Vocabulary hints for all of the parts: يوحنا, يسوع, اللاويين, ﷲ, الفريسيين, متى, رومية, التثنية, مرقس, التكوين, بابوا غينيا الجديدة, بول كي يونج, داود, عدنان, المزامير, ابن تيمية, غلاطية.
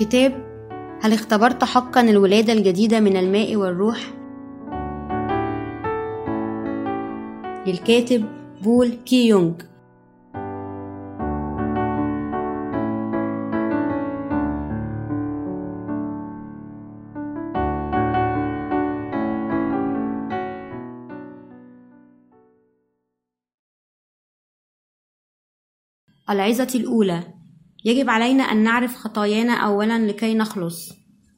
كتاب هل اختبرت حقا الولادة الجديدة من الماء والروح؟ للكاتب بول كي يونج. العظة الأولى، يجب علينا أن نعرف خطايانا أولا لكي نخلص.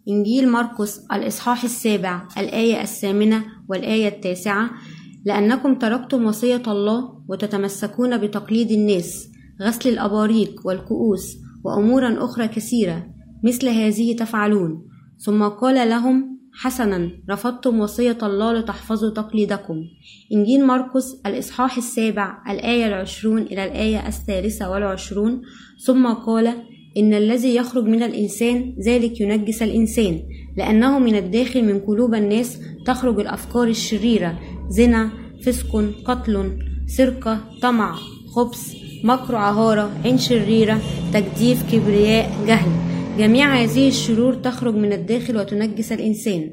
إنجيل مرقس الإصحاح 7 الآية 8 والآية 9: لأنكم تركتم وصية الله وتتمسكون بتقليد الناس، غسل الأباريق والكؤوس وأمورا أخرى كثيرة مثل هذه تفعلون. ثم قال لهم: حسنا، رفضتم وصية الله لتحفظوا تقليدكم. إنجيل مرقس الإصحاح 7 الآية 20 إلى الآية 23: ثم قال: إن الذي يخرج من الإنسان ذلك ينجس الإنسان، لأنه من الداخل من قلوب الناس تخرج الأفكار الشريرة، زنا، فسق، قتل، سرقة، طمع، خبث، مكر، عهارة، عين شريرة، تجديف، كبرياء، جهل. جميع هذه الشرور تخرج من الداخل وتنجس الإنسان.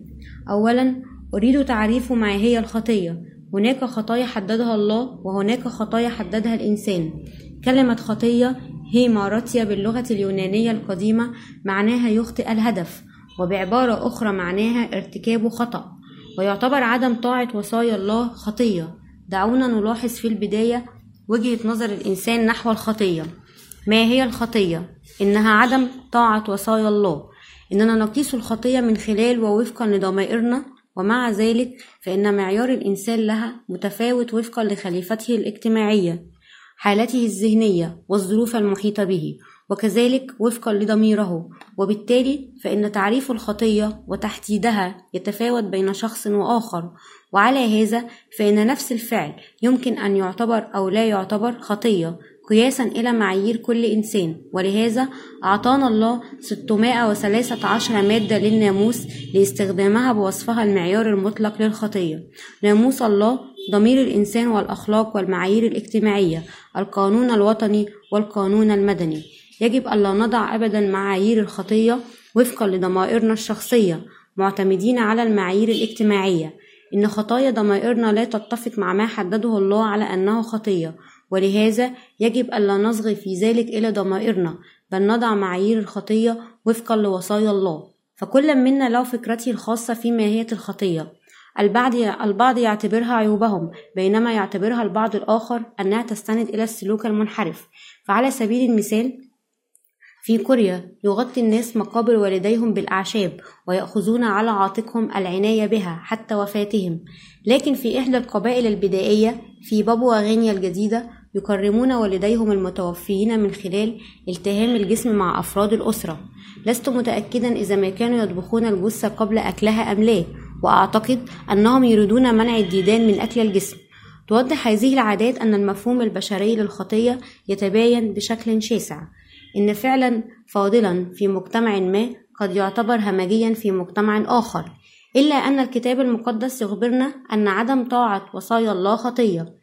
أولا أريد تعريف ما هي الخطية. هناك خطايا حددها الله وهناك خطايا حددها الإنسان. كلمة خطية هي مرقس باللغة اليونانية القديمة، معناها يخطئ الهدف، وبعبارة أخرى معناها ارتكاب خطأ. ويعتبر عدم طاعة وصايا الله خطية. دعونا نلاحظ في البداية وجهة نظر الإنسان نحو الخطية. ما هي الخطية؟ إنها عدم طاعة وصايا الله. إننا نقيس الخطية من خلال ووفقا لضمائرنا، ومع ذلك فإن معيار الإنسان لها متفاوت وفقا لخليفته الاجتماعية، حالته الذهنية والظروف المحيطة به، وكذلك وفقا لضميره. وبالتالي فإن تعريف الخطية وتحديدها يتفاوت بين شخص وآخر. وعلى هذا فإن نفس الفعل يمكن أن يعتبر أو لا يعتبر خطية قياسا إلى معايير كل إنسان. ولهذا أعطانا الله 613 مادة للناموس لاستخدامها بوصفها المعيار المطلق للخطية. ناموس الله، ضمير الإنسان، والأخلاق والمعايير الاجتماعية، القانون الوطني والقانون المدني. يجب ألا نضع أبدا معايير الخطية وفقا لضمائرنا الشخصية معتمدين على المعايير الاجتماعية. إن خطايا ضمائرنا لا تتفق مع ما حدده الله على أنه خطية، ولهذا يجب ألا نصغي في ذلك إلى ضمائرنا، بل نضع معايير الخطية وفقا لوصايا الله. فكل منا له فكرته الخاصة في ماهية الخطية. البعض يعتبرها عيوبهم، بينما يعتبرها البعض الآخر أنها تستند إلى السلوك المنحرف. فعلى سبيل المثال، في كوريا يغطي الناس مقابر والديهم بالأعشاب ويأخذون على عاتقهم العناية بها حتى وفاتهم. لكن في إحدى القبائل البدائية في بابوا غينيا الجديدة يكرمون والديهم المتوفيين من خلال التهام الجسم مع أفراد الأسرة. لست متأكدا إذا ما كانوا يطبخون الجثة قبل أكلها أم لا، وأعتقد أنهم يريدون منع الديدان من أكل الجسم. توضح هذه العادات أن المفهوم البشري للخطية يتباين بشكل شاسع. إن فعلا فاضلا في مجتمع ما قد يعتبر همجيا في مجتمع آخر، إلا أن الكتاب المقدس يخبرنا أن عدم طاعة وصايا الله خطية.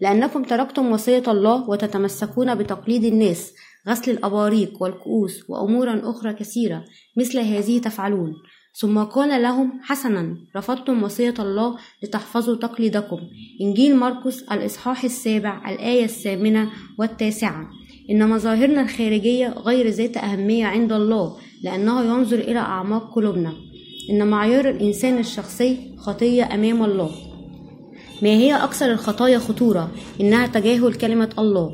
لأنكم تركتم وصية الله وتتمسكون بتقليد الناس، غسل الأباريق والكؤوس وأمورا أخرى كثيرة مثل هذه تفعلون. ثم قال لهم: حسنا، رفضتم وصية الله لتحفظوا تقليدكم. إنجيل مرقس الإصحاح 7 الآية 8 و9. إن مظاهرنا الخارجية غير ذات أهمية عند الله، لأنه ينظر إلى أعماق قلوبنا. إن معيار الإنسان الشخصي خطية أمام الله. ما هي أكثر الخطايا خطورة؟ إنها تجاهل كلمة الله.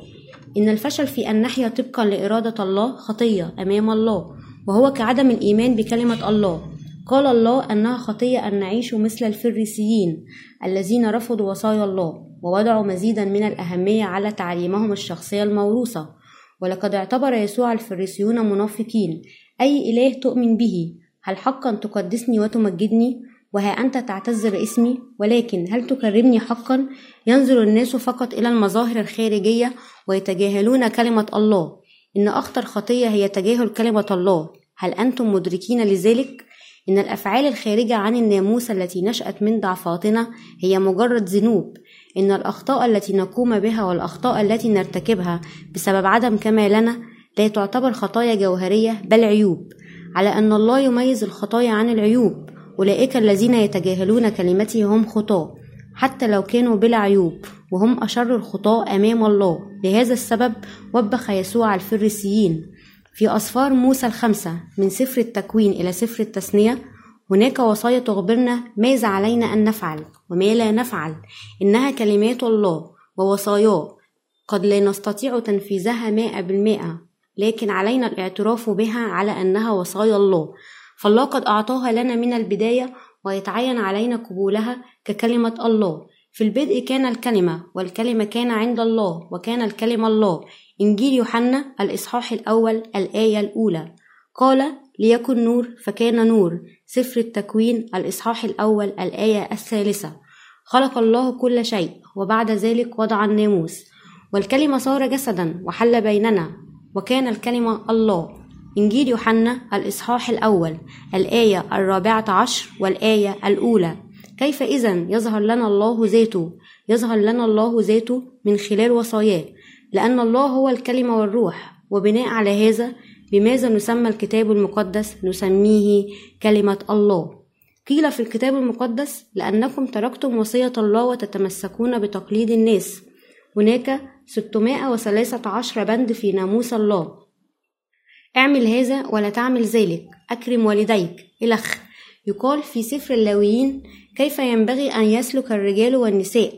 إن الفشل في أن نحيا طبقا لإرادة الله خطية أمام الله، وهو كعدم الإيمان بكلمة الله. قال الله أنها خطية أن نعيش مثل الفريسيين الذين رفضوا وصايا الله ووضعوا مزيدا من الأهمية على تعليمهم الشخصية الموروثة. ولقد اعتبر يسوع الفريسيون منافقين: أي إله تؤمن به؟ هل حقا تقدسني وتمجدني؟ وها أنت تعتز باسمي، ولكن هل تكرمني حقا؟ ينظر الناس فقط إلى المظاهر الخارجية ويتجاهلون كلمة الله. إن أخطر خطية هي تجاهل كلمة الله. هل أنتم مدركين لذلك؟ إن الأفعال الخارجة عن الناموس التي نشأت من ضعفاتنا هي مجرد ذنوب. إن الأخطاء التي نقوم بها والأخطاء التي نرتكبها بسبب عدم كمالنا لا تعتبر خطايا جوهرية بل عيوب. على أن الله يميز الخطايا عن العيوب. أولئك الذين يتجاهلون كلمته هم خطاة حتى لو كانوا بلا عيوب، وهم أشر الخطاة أمام الله. لهذا السبب وبخ يسوع الفريسيين في أسفار موسى 5 من سفر التكوين إلى سفر التثنية. هناك وصايا تخبرنا ماذا علينا أن نفعل وما لا نفعل، إنها كلمات الله ووصاياه قد لا نستطيع تنفيذها 100%، لكن علينا الاعتراف بها على أنها وصايا الله، فالله قد أعطاها لنا من البداية، ويتعين علينا قبولها ككلمة الله. في البدء كان الكلمة، والكلمة كان عند الله، وكان الكلمة الله. إنجيل يوحنا الإصحاح 1 الآية 1. قال ليكن نور فكان نور، سفر التكوين الإصحاح 1 الآية 3. خلق الله كل شيء وبعد ذلك وضع الناموس، والكلمة صار جسدا وحل بيننا، وكان الكلمة الله. إنجيل يوحنا الإصحاح 1 الآية 14 والآية 1. كيف إذن يظهر لنا الله ذاته؟ يظهر لنا الله ذاته من خلال وصاياه، لأن الله هو الكلمة والروح. وبناء على هذا، بماذا نسمى الكتاب المقدس؟ نسميه كلمة الله. قيل في الكتاب المقدس لأنكم تركتم وصية الله وتتمسكون بتقليد الناس. هناك 613 بند في ناموس الله: اعمل هذا ولا تعمل ذلك، أكرم والديك، إلخ. يقال في سفر اللاويين كيف ينبغي أن يسلك الرجال والنساء،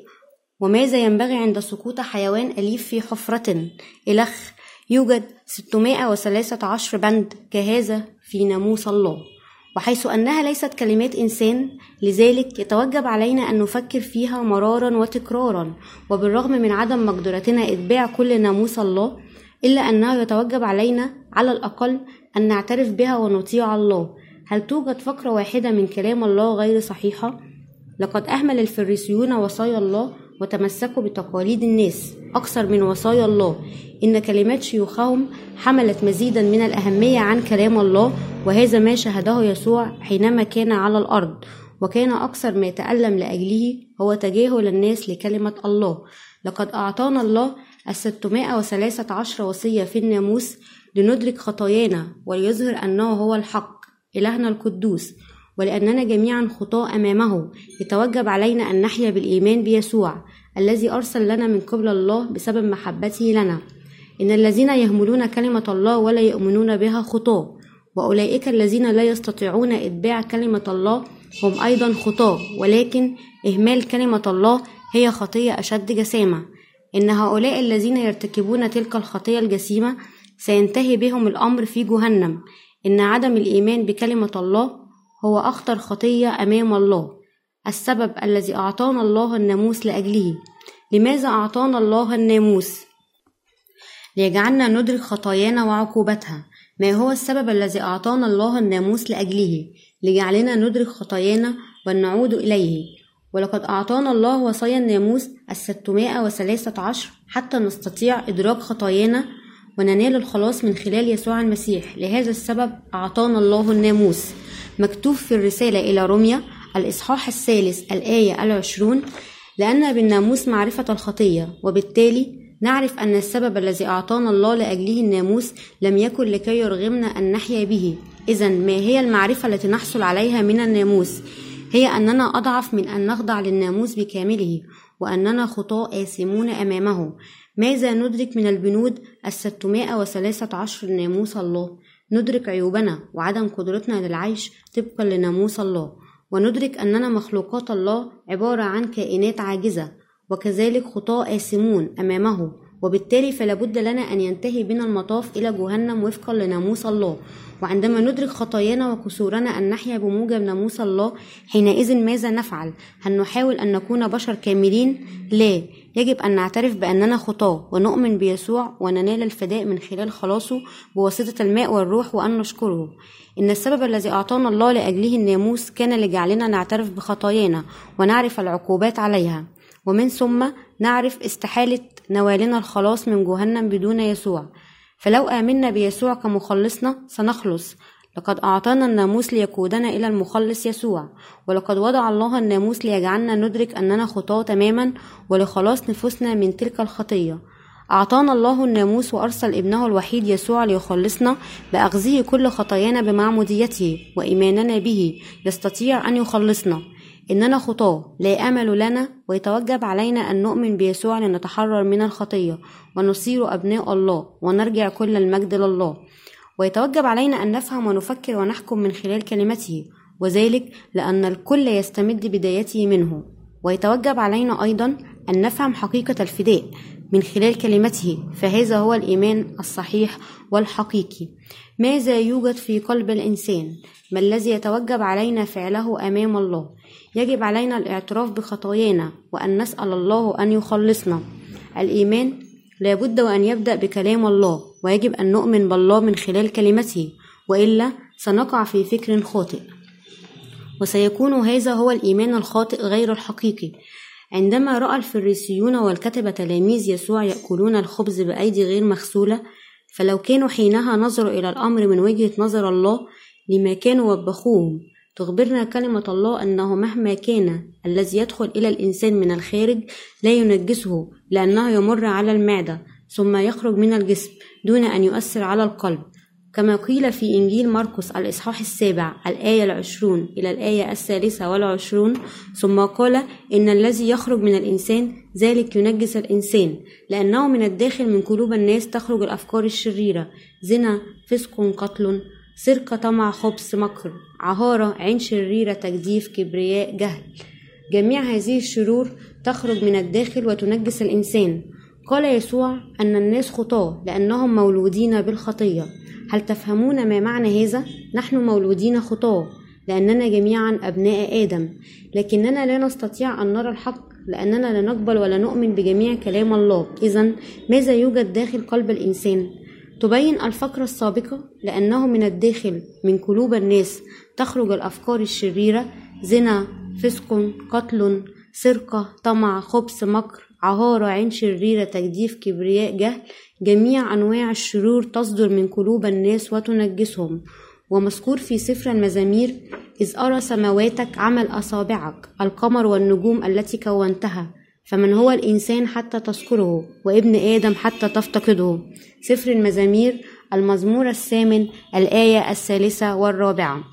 وماذا ينبغي عند سقوط حيوان أليف في حفرة، إلخ. يوجد 613 بند كهذا في ناموس الله. وحيث أنها ليست كلمات إنسان، لذلك يتوجب علينا أن نفكر فيها مرارا وتكرارا. وبالرغم من عدم مقدرتنا إتباع كل ناموس الله، إلا أنه يتوجب علينا على الأقل أن نعترف بها ونطيع الله. هل توجد فقرة واحدة من كلام الله غير صحيحة؟ لقد أهمل الفريسيون وصايا الله وتمسكوا بتقاليد الناس أكثر من وصايا الله. إن كلمات شيوخهم حملت مزيدا من الأهمية عن كلام الله، وهذا ما شهده يسوع حينما كان على الأرض. وكان أكثر ما يتألم لأجله هو تجاهل الناس لكلمة الله. لقد أعطانا الله 613 وصية في الناموس لندرك خطايانا وليظهر أنه هو الحق إلهنا القدوس. ولأننا جميعا خطاة أمامه، يتوجب علينا أن نحيا بالإيمان بيسوع الذي أرسل لنا من قبل الله بسبب محبته لنا. إن الذين يهملون كلمة الله ولا يؤمنون بها خطاة، وأولئك الذين لا يستطيعون إتباع كلمة الله هم أيضا خطاة، ولكن إهمال كلمة الله هي خطية أشد جسامة. إن هؤلاء الذين يرتكبون تلك الخطية الجسيمة سينتهي بهم الأمر في جهنم. إن عدم الإيمان بكلمة الله هو أخطر خطية أمام الله. السبب الذي أعطانا الله الناموس لأجله. لماذا أعطانا الله الناموس؟ ليجعلنا ندرك خطايانا وعقوبتها. ما هو السبب الذي أعطانا الله الناموس لأجله؟ ليجعلنا ندرك خطايانا ونعود إليه. ولقد أعطانا الله وصايا الناموس 613 حتى نستطيع إدراك خطايانا وننال الخلاص من خلال يسوع المسيح. لهذا السبب أعطانا الله الناموس. مكتوب في الرسالة إلى رومية الإصحاح 3 الآية 20: لأن بالناموس معرفة الخطية. وبالتالي نعرف أن السبب الذي أعطانا الله لأجله الناموس لم يكن لكي يرغمنا أن نحيا به. إذن ما هي المعرفة التي نحصل عليها من الناموس؟ هي أننا أضعف من أن نخضع للناموس بكامله، وأننا خطاة آثمون أمامه. ماذا ندرك من البنود 613 ناموس الله؟ ندرك عيوبنا وعدم قدرتنا للعيش طبقا لناموس الله، وندرك أننا مخلوقات الله عبارة عن كائنات عاجزة وكذلك خطاة آثمون أمامه. وبالتالي فلابد لنا أن ينتهي بنا المطاف إلى جهنم وفقا لناموس الله. وعندما ندرك خطايانا وكسورنا أن نحيا بموجب ناموس الله، حينئذ ماذا نفعل؟ هل نحاول أن نكون بشر كاملين؟ لا، يجب أن نعترف بأننا خطاة ونؤمن بيسوع وننال الفداء من خلال خلاصه بواسطة الماء والروح، وأن نشكره. إن السبب الذي أعطانا الله لأجله الناموس كان لجعلنا نعترف بخطايانا ونعرف العقوبات عليها، ومن ثم نعرف استحالة نوالنا الخلاص من جهنم بدون يسوع. فلو آمنا بيسوع كمخلصنا سنخلص. لقد أعطانا الناموس ليقودنا إلى المخلص يسوع. ولقد وضع الله الناموس ليجعلنا ندرك أننا خطاة تماما ولخلاص نفوسنا من تلك الخطية. أعطانا الله الناموس وأرسل ابنه الوحيد يسوع ليخلصنا بأخذه كل خطايانا بمعموديته وإيماننا به يستطيع أن يخلصنا. إننا خطاة لا أمل لنا، ويتوجب علينا أن نؤمن بيسوع لنتحرر من الخطية ونصير أبناء الله ونرجع كل المجد لله. ويتوجب علينا أن نفهم ونفكر ونحكم من خلال كلمته، وذلك لأن الكل يستمد بدايته منه. ويتوجب علينا أيضا أن نفهم حقيقة الفداء من خلال كلمته، فهذا هو الإيمان الصحيح والحقيقي. ماذا يوجد في قلب الإنسان؟ ما الذي يتوجب علينا فعله أمام الله؟ يجب علينا الاعتراف بخطايانا وأن نسأل الله أن يخلصنا. الإيمان لابد وأن يبدأ بكلام الله، ويجب أن نؤمن بالله من خلال كلمته، وإلا سنقع في فكر خاطئ، وسيكون هذا هو الإيمان الخاطئ غير الحقيقي. عندما رأى الفريسيون والكتبة تلاميذ يسوع يأكلون الخبز بأيدي غير مغسولة، فلو كانوا حينها نظروا إلى الأمر من وجهة نظر الله لما كانوا وبخوهم. تخبرنا كلمة الله أنه مهما كان الذي يدخل إلى الإنسان من الخارج لا ينجسه، لأنه يمر على المعدة ثم يخرج من الجسم دون أن يؤثر على القلب، كما قيل في إنجيل مرقس الإصحاح 7 الآية 20 إلى الآية 23. ثم قال: إن الذي يخرج من الإنسان ذلك ينجس الإنسان، لأنه من الداخل من قلوب الناس تخرج الأفكار الشريرة: زنا، فسق، قتل، سرقة، طمع، خبث، مكر، عهارة، عين شريرة، تجديف، كبرياء، جهل. جميع هذه الشرور تخرج من الداخل وتنجس الإنسان. قال يسوع أن الناس خطاة لأنهم مولودين بالخطية. هل تفهمون ما معنى هذا؟ نحن مولودين خطاة لأننا جميعا أبناء آدم، لكننا لا نستطيع أن نرى الحق لأننا لا نقبل ولا نؤمن بجميع كلام الله. إذن ماذا يوجد داخل قلب الإنسان؟ تبين الفقرة السابقة: لأنه من الداخل من قلوب الناس تخرج الأفكار الشريرة: زنا، فسق، قتل، سرقة، طمع، خبث، مكر، عهارة، عين شريرة، تجديف، كبرياء، جهل. جميع أنواع الشرور تصدر من قلوب الناس وتنجسهم. ومذكور في سفر المزامير: إذ أرى سماواتك عمل أصابعك، القمر والنجوم التي كونتها، فمن هو الإنسان حتى تذكره، وابن آدم حتى تفتقده. سفر المزامير المزمور 8 الآية 3.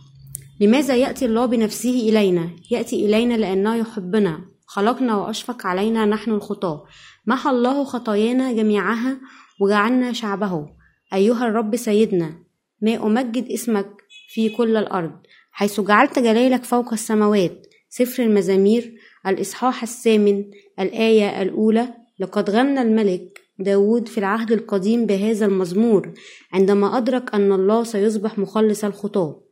لماذا يأتي الله بنفسه إلينا؟ يأتي إلينا لأنه يحبنا، خلقنا وأشفق علينا نحن الخطاة. محى الله خطايانا جميعها وجعلنا شعبه. أيها الرب سيدنا، ما أمجد اسمك في كل الأرض، حيث جعلت جلالك فوق السماوات. سفر المزامير الإصحاح 8 الآية 1. لقد غنى الملك داود في العهد القديم بهذا المزمور عندما أدرك أن الله سيصبح مخلص الخطاة.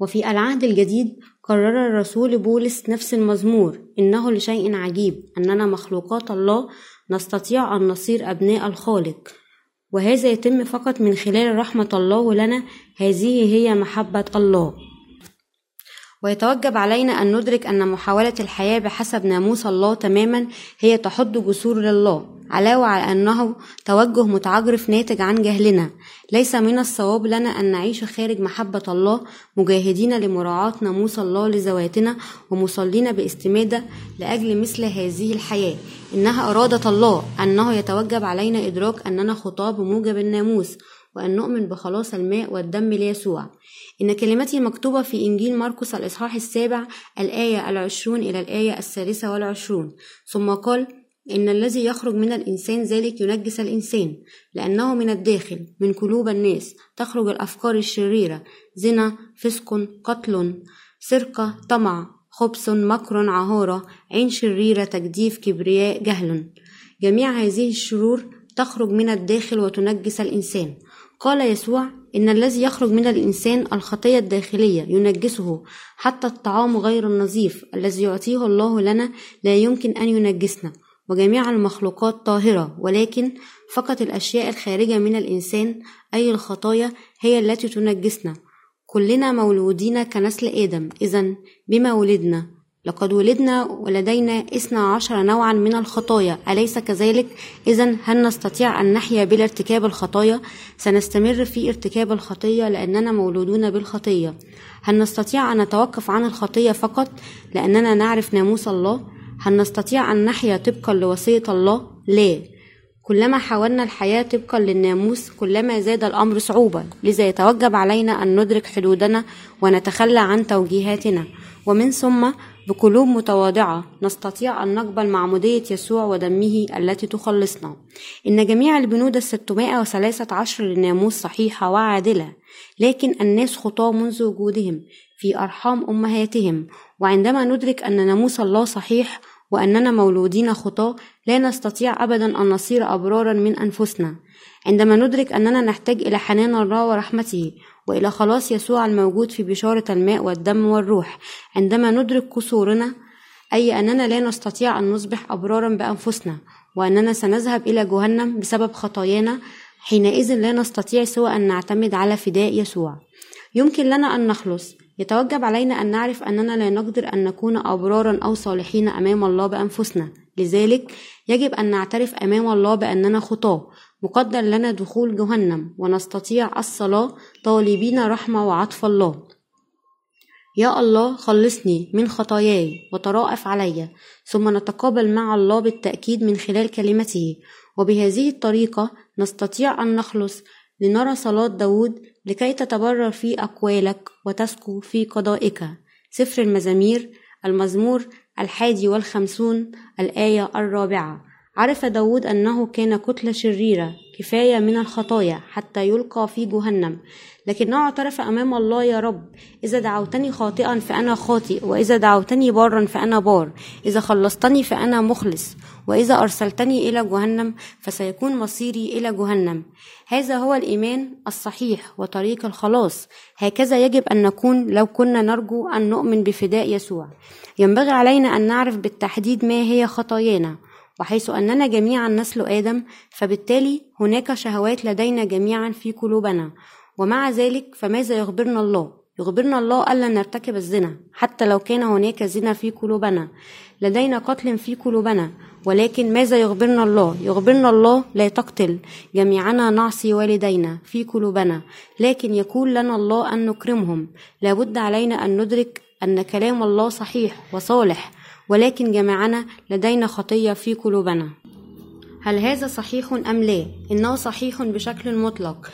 وفي العهد الجديد قرر الرسول بولس نفس المزمور: إنه لشيء عجيب أننا مخلوقات الله نستطيع أن نصير أبناء الخالق، وهذا يتم فقط من خلال رحمة الله لنا. هذه هي محبة الله. ويتوجب علينا أن ندرك أن محاولة الحياة بحسب ناموس الله تماما هي تحد جسور لله، علاوة على أنه توجه متعجرف ناتج عن جهلنا. ليس من الصواب لنا أن نعيش خارج محبة الله، مجاهدين لمراعاة ناموس الله لذواتنا ومصلين باستمادة لأجل مثل هذه الحياة. إنها إرادة الله. أنه يتوجب علينا إدراك أننا خطاة بموجب الناموس، وأن نؤمن بخلاص الماء والدم ليسوع. إن كلمتي مكتوبة في إنجيل مرقس الإصحاح 7 الآية 20 إلى الآية 23. ثم قال: إن الذي يخرج من الإنسان ذلك ينجس الإنسان، لأنه من الداخل من قلوب الناس تخرج الأفكار الشريرة: زنا، فسق، قتل، سرقة، طمع، خبث، مكر، عهارة، عين شريرة، تجديف، كبرياء، جهل. جميع هذه الشرور تخرج من الداخل وتنجس الإنسان. قال يسوع: إن الذي يخرج من الإنسان الخطية الداخلية ينجسه، حتى الطعام غير النظيف الذي يعطيه الله لنا لا يمكن أن ينجسنا. وجميع المخلوقات طاهرة، ولكن فقط الأشياء الخارجة من الإنسان أي الخطايا هي التي تنجسنا. كلنا مولودين كنسل آدم. إذن بما ولدنا؟ لقد ولدنا ولدينا 12 نوعا من الخطايا، أليس كذلك؟ إذن هل نستطيع أن نحيا بلا ارتكاب الخطايا؟ سنستمر في ارتكاب الخطية لأننا مولودون بالخطية. هل نستطيع أن نتوقف عن الخطية فقط لأننا نعرف ناموس الله؟ هل نستطيع أن نحيا طبقا لوصية الله؟ لا. كلما حاولنا الحياة طبقا للناموس كلما زاد الأمر صعوبة، لذا يتوجب علينا أن ندرك حدودنا ونتخلى عن توجيهاتنا، ومن ثم بقلوب متواضعة نستطيع أن نقبل معمودية يسوع ودمه التي تخلصنا. إن جميع البنود 613 للناموس صحيحة وعادلة، لكن الناس خطاة منذ وجودهم في أرحام أمهاتهم، وعندما ندرك أن ناموس الله صحيح وأننا مولودين خطاة لا نستطيع أبدا أن نصير أبرارا من أنفسنا. عندما ندرك أننا نحتاج إلى حنان الله ورحمته وإلى خلاص يسوع الموجود في بشارة الماء والدم والروح، عندما ندرك قصورنا أي أننا لا نستطيع أن نصبح أبرارا بأنفسنا وأننا سنذهب إلى جهنم بسبب خطايانا، حينئذ لا نستطيع سوى أن نعتمد على فداء يسوع. يمكن لنا أن نخلص، يتوجب علينا أن نعرف أننا لا نقدر أن نكون أبرارا أو صالحين أمام الله بأنفسنا، لذلك يجب أن نعترف أمام الله بأننا خطاة، مقدر لنا دخول جهنم، ونستطيع الصلاة طالبين رحمة وعطف الله: يا الله خلصني من خطاياي وترأف علي، ثم نتقابل مع الله بالتأكيد من خلال كلمته، وبهذه الطريقة نستطيع أن نخلص. لنرى صلاة داود: لكي تتبرر في أقوالك وتسكو في قضائك. سفر المزامير، المزمور 51 الآية 4. عرف داود أنه كان كتلة شريرة كفاية من الخطايا حتى يلقى في جهنم، لكنه اعترف أمام الله: يا رب، إذا دعوتني خاطئا فأنا خاطئ، وإذا دعوتني بارا فأنا بار، إذا خلصتني فأنا مخلص، وإذا أرسلتني إلى جهنم فسيكون مصيري إلى جهنم. هذا هو الإيمان الصحيح وطريق الخلاص، هكذا يجب أن نكون لو كنا نرجو أن نؤمن بفداء يسوع. ينبغي علينا أن نعرف بالتحديد ما هي خطايانا، وحيث أننا جميعا نسل آدم فبالتالي هناك شهوات لدينا جميعا في قلوبنا، ومع ذلك فماذا يخبرنا الله؟ يخبرنا الله ألا نرتكب الزنا حتى لو كان هناك زنا في قلوبنا، لدينا قتل في قلوبنا، ولكن ماذا يخبرنا الله؟ يخبرنا الله: لا تقتل، جميعنا نعصي والدينا في قلوبنا، لكن يقول لنا الله أن نكرمهم. لابد علينا أن ندرك أن كلام الله صحيح وصالح، ولكن جميعنا لدينا خطية في قلوبنا. هل هذا صحيح أم لا؟ إنه صحيح بشكل مطلق.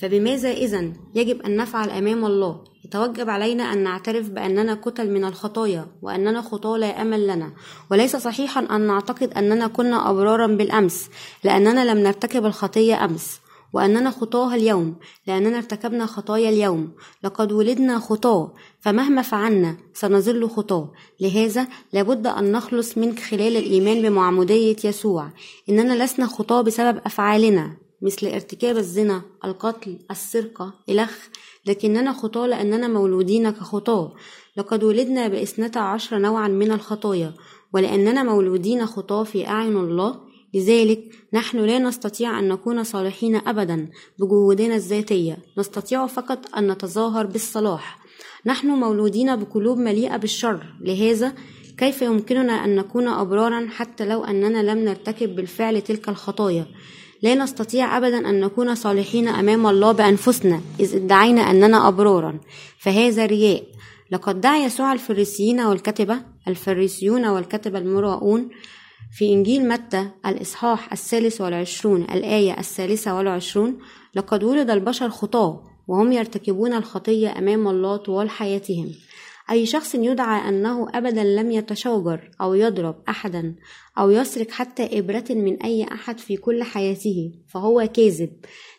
فبماذا إذن يجب أن نفعل أمام الله؟ يتوجب علينا أن نعترف بأننا كتل من الخطايا وأننا خطاة لا أمل لنا، وليس صحيحا أن نعتقد أننا كنا أبرارا بالأمس لأننا لم نرتكب الخطية أمس، وأننا خطاة اليوم لأننا ارتكبنا خطايا اليوم. لقد ولدنا خطاة، فمهما فعلنا سنظل خطاة، لهذا لابد أن نخلص من خلال الإيمان بمعمودية يسوع. إننا لسنا خطاة بسبب أفعالنا مثل ارتكاب الزنا، القتل، السرقة، الخ، لكننا خطاة لأننا مولودين كخطاة. لقد ولدنا ب12 نوعا من الخطايا، ولأننا مولودين خطاة في أعين الله، لذلك نحن لا نستطيع أن نكون صالحين أبدا بجهودنا الذاتية، نستطيع فقط أن نتظاهر بالصلاح. نحن مولودين بقلوب مليئة بالشر، لهذا كيف يمكننا أن نكون أبرارا حتى لو أننا لم نرتكب بالفعل تلك الخطايا؟ لا نستطيع أبدا أن نكون صالحين أمام الله بأنفسنا إذ ادعينا أننا أبرارا، فهذا رياء. لقد دعا يسوع الفريسيون والكتبة المراؤون في إنجيل متى 23 الآية 23: لقد ولد البشر خطاة وهم يرتكبون الخطية أمام الله طوال حياتهم. أي شخص يدعى أنه أبدا لم يتشاجر أو يضرب أحدا أو يسرق حتى إبرة من أي أحد في كل حياته فهو كاذب،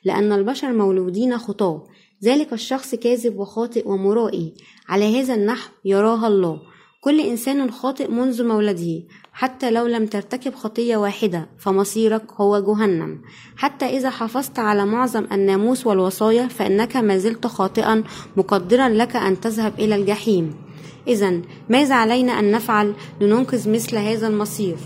لأن البشر مولودين خطاة. ذلك الشخص كاذب وخاطئ ومرائي، على هذا النحو يراها الله. كل إنسان خاطئ منذ مولده، حتى لو لم ترتكب خطية واحدة فمصيرك هو جهنم. حتى إذا حافظت على معظم الناموس والوصايا فإنك ما زلت خاطئا، مقدرا لك أن تذهب إلى الجحيم. إذن ماذا علينا أن نفعل لننقذ مثل هذا المصير؟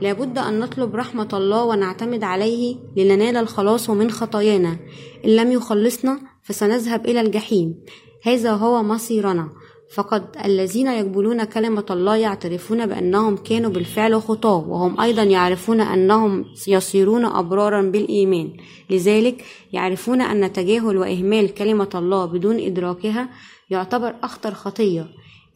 لابد أن نطلب رحمة الله ونعتمد عليه لننال الخلاص من خطايانا. إن لم يخلصنا فسنذهب إلى الجحيم، هذا هو مصيرنا. فقد الذين يقبلون كلمة الله يعترفون بأنهم كانوا بالفعل خطاة، وهم أيضا يعرفون أنهم يصيرون أبرارا بالإيمان، لذلك يعرفون أن تجاهل وإهمال كلمة الله بدون إدراكها يعتبر أخطر خطية.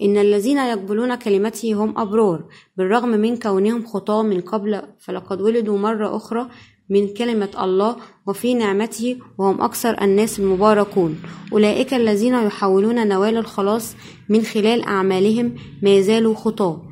إن الذين يقبلون كلمته هم أبرار بالرغم من كونهم خطاة من قبل، فلقد ولدوا مرة أخرى من كلمة الله وفي نعمته، وهم أكثر الناس المباركون. أولئك الذين يحاولون نوال الخلاص من خلال أعمالهم ما زالوا خطاة.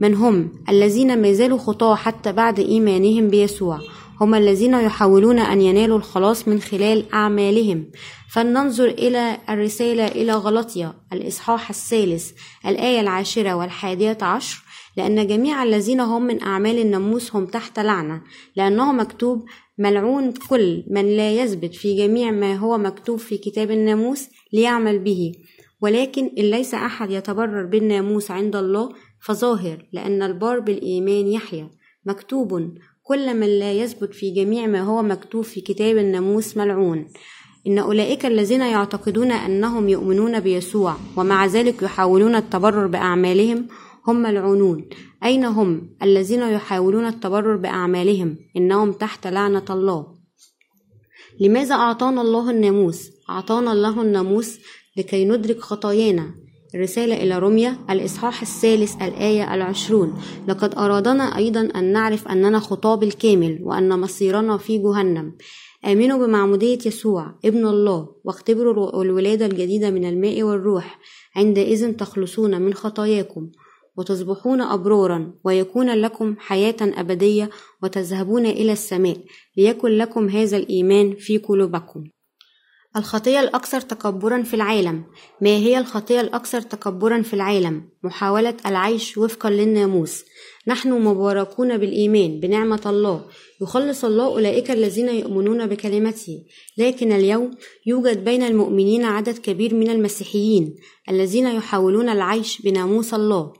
من هم الذين ما زالوا خطاة حتى بعد إيمانهم بيسوع؟ هم الذين يحاولون أن ينالوا الخلاص من خلال أعمالهم. فلننظر إلى الرسالة إلى غلاطية الإصحاح 3 الآية 10 و11، لأن جميع الذين هم من أعمال الناموس هم تحت لعنة، لأنه مكتوب ملعون كل من لا يثبت في جميع ما هو مكتوب في كتاب الناموس ليعمل به. ولكن إن ليس أحد يتبرر بالناموس عند الله فظاهر، لأن البار بالإيمان يحيى. مكتوب كل من لا يثبت في جميع ما هو مكتوب في كتاب الناموس ملعون. إن أولئك الذين يعتقدون أنهم يؤمنون بيسوع ومع ذلك يحاولون التبرر بأعمالهم هم ملعونون. أين هم الذين يحاولون التبرر بأعمالهم؟ إنهم تحت لعنة الله. لماذا أعطانا الله الناموس؟ أعطانا الله الناموس لكي ندرك خطايانا. الرسالة إلى رومية الإصحاح 3 الآية 20، لقد أرادنا أيضا أن نعرف أننا خطاة بالكامل وأن مصيرنا في جهنم. آمنوا بمعمودية يسوع ابن الله واختبروا الولادة الجديدة من الماء والروح، عندئذ تخلصون من خطاياكم وتصبحون أبرارا ويكون لكم حياة أبدية وتذهبون إلى السماء، ليكن لكم هذا الإيمان في قلوبكم. الخطية الأكثر تكبرا في العالم. ما هي الخطية الأكثر تكبرا في العالم؟ محاولة العيش وفقا للناموس. نحن مباركون بالإيمان بنعمة الله. يخلص الله أولئك الذين يؤمنون بكلمته. لكن اليوم يوجد بين المؤمنين عدد كبير من المسيحيين الذين يحاولون العيش بناموس الله،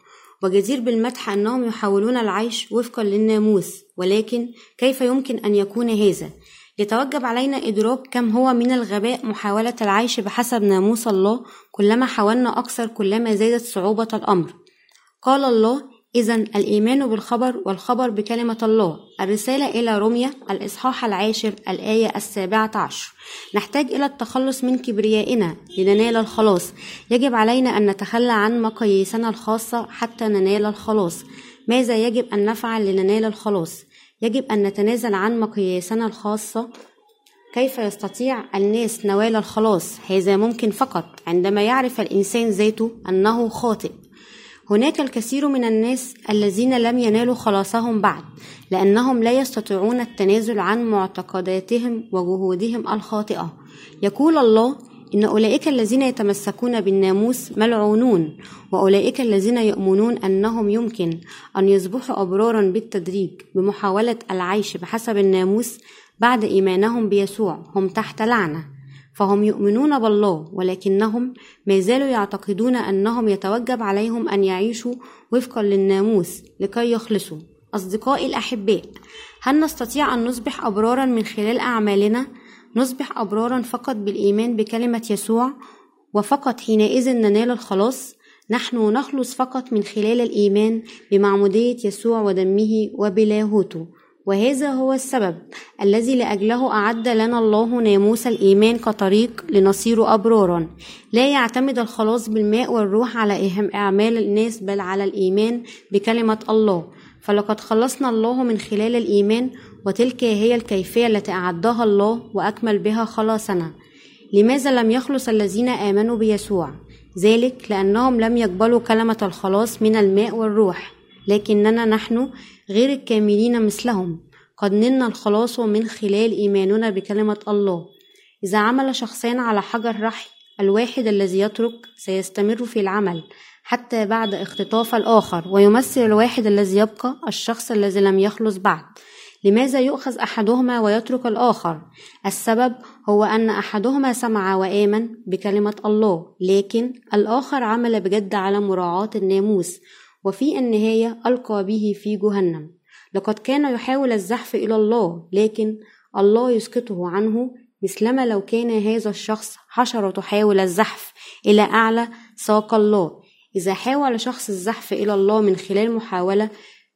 وجدير بالمدح أنهم يحاولون العيش وفقا للناموس. ولكن كيف يمكن أن يكون هذا؟ يتوجب علينا إدراك كم هو من الغباء محاولة العيش بحسب ناموس الله. كلما حاولنا أكثر كلما زادت صعوبة الأمر. قال الله إذن الإيمان بالخبر والخبر بكلمة الله. الرسالة إلى رومية الإصحاح 10 الآية 17. نحتاج إلى التخلص من كبريائنا لننال الخلاص. يجب علينا أن نتخلى عن مقاييسنا الخاصة حتى ننال الخلاص. ماذا يجب أن نفعل لننال الخلاص؟ يجب أن نتنازل عن مقاييسنا الخاصة. كيف يستطيع الناس نوال الخلاص؟ هذا ممكن فقط عندما يعرف الإنسان ذاته أنه خاطئ. هناك الكثير من الناس الذين لم ينالوا خلاصهم بعد لأنهم لا يستطيعون التنازل عن معتقداتهم وجهودهم الخاطئة. يقول الله إن أولئك الذين يتمسكون بالناموس ملعونون، وأولئك الذين يؤمنون أنهم يمكن أن يصبحوا أبرارا بالتدريج بمحاولة العيش بحسب الناموس بعد إيمانهم بيسوع هم تحت لعنة. فهم يؤمنون بالله ولكنهم ما زالوا يعتقدون أنهم يتوجب عليهم أن يعيشوا وفقا للناموس لكي يخلصوا. أصدقائي الأحباء، هل نستطيع أن نصبح أبرارا من خلال أعمالنا؟ نصبح أبرارا فقط بالإيمان بكلمة يسوع، وفقط حينئذ ننال الخلاص. نحن نخلص فقط من خلال الإيمان بمعمودية يسوع ودمه وبلاهوته، وهذا هو السبب الذي لأجله أعد لنا الله ناموس الإيمان كطريق لنصير أبرارا. لا يعتمد الخلاص بالماء والروح على أعمال الناس بل على الإيمان بكلمة الله. فلقد خلصنا الله من خلال الإيمان، وتلك هي الكيفية التي أعدها الله وأكمل بها خلاصنا. لماذا لم يخلص الذين آمنوا بيسوع؟ ذلك لأنهم لم يقبلوا كلمة الخلاص من الماء والروح. لكننا نحن غير الكاملين مثلهم، قد نلنا الخلاص من خلال إيماننا بكلمة الله. إذا عمل شخصان على حجر رحي، الواحد الذي يترك سيستمر في العمل حتى بعد اختطاف الآخر، ويمثل الواحد الذي يبقى الشخص الذي لم يخلص بعد. لماذا يؤخذ أحدهما ويترك الآخر؟ السبب هو أن أحدهما سمع وآمن بكلمة الله، لكن الآخر عمل بجد على مراعاة الناموس، وفي النهاية ألقى به في جهنم. لقد كان يحاول الزحف إلى الله، لكن الله يسكته عنه، مثلما لو كان هذا الشخص حشرة تحاول الزحف إلى أعلى ساق الله. إذا حاول شخص الزحف إلى الله من خلال محاولة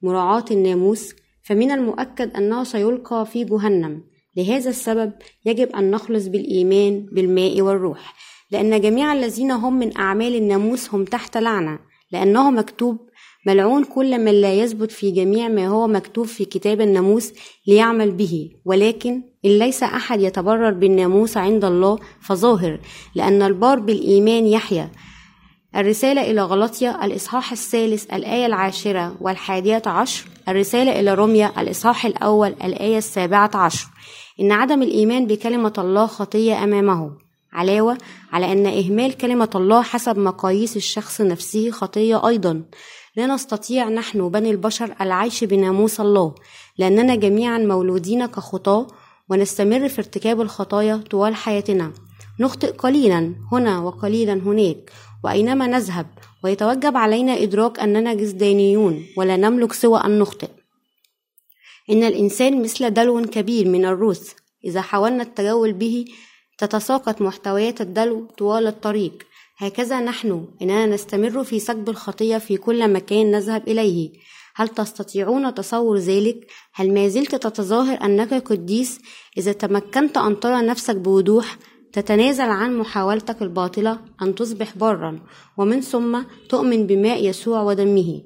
مراعاة الناموس، فمن المؤكد أنه سيلقى في جهنم. لهذا السبب يجب أن نخلص بالإيمان بالماء والروح، لأن جميع الذين هم من أعمال الناموس هم تحت لعنة، لأنه مكتوب ملعون كل من لا يثبت في جميع ما هو مكتوب في كتاب الناموس ليعمل به. ولكن إن ليس أحد يتبرر بالناموس عند الله فظاهر، لأن البار بالإيمان يحيى. الرسالة إلى غلاطية الإصحاح 3 الآية 10 و11. الرسالة إلى رومية الإصحاح 1 الآية 17. إن عدم الإيمان بكلمة الله خطية أمامه، علاوة على أن إهمال كلمة الله حسب مقاييس الشخص نفسه خطية أيضا. لا نستطيع نحن بني البشر العيش بناموس الله، لأننا جميعا مولودين كخطاة ونستمر في ارتكاب الخطايا طوال حياتنا. نخطئ قليلا هنا وقليلا هناك، وأينما نذهب، ويتوجب علينا إدراك أننا جسدانيون ولا نملك سوى أن نخطئ. إن الإنسان مثل دلو كبير من الروس، إذا حاولنا التجول به تتساقط محتويات الدلو طوال الطريق. هكذا نحن، إننا نستمر في سكب الخطية في كل مكان نذهب إليه. هل تستطيعون تصور ذلك؟ هل ما زلت تتظاهر أنك قديس إذا تمكنت أن ترى نفسك بوضوح؟ تتنازل عن محاولتك الباطلة أن تصبح برا، ومن ثم تؤمن بماء يسوع ودمه.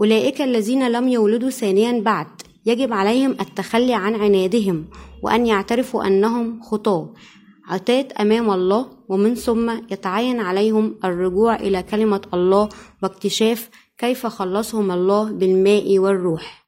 أولئك الذين لم يولدوا ثانيا بعد يجب عليهم التخلي عن عنادهم، وأن يعترفوا أنهم خطاة عتات أمام الله، ومن ثم يتعين عليهم الرجوع إلى كلمة الله واكتشاف كيف خلصهم الله بالماء والروح.